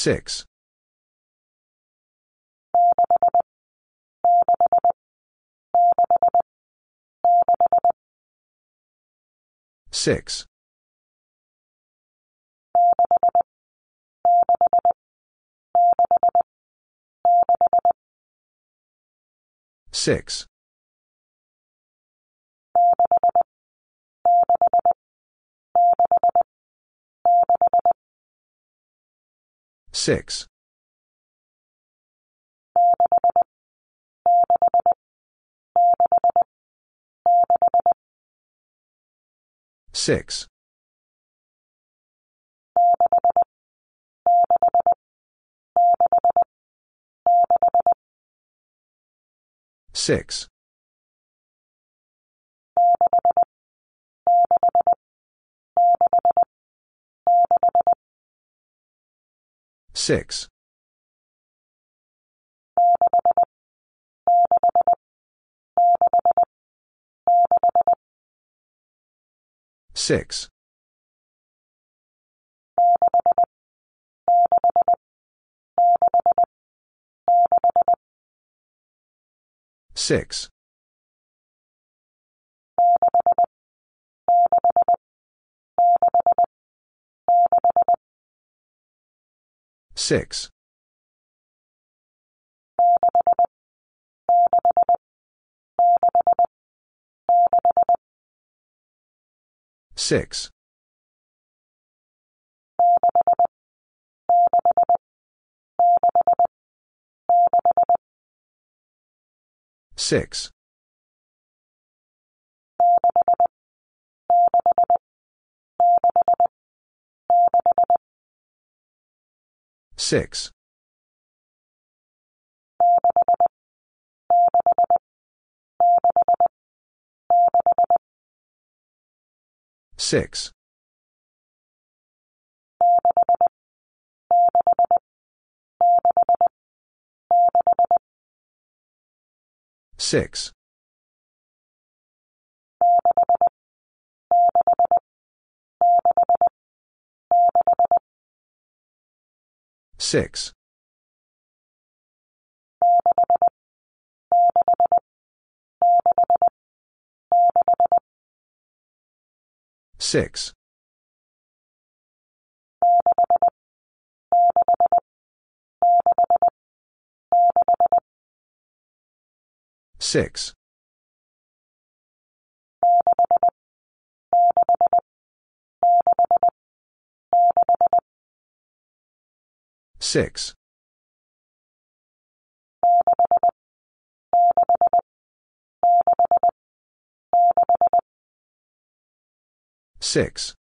6. 6. 6. 6. 6. 6. 6. 6. 6. 6. 6. 6. 6. 6. 6. 6. 6. 6. 6. 6.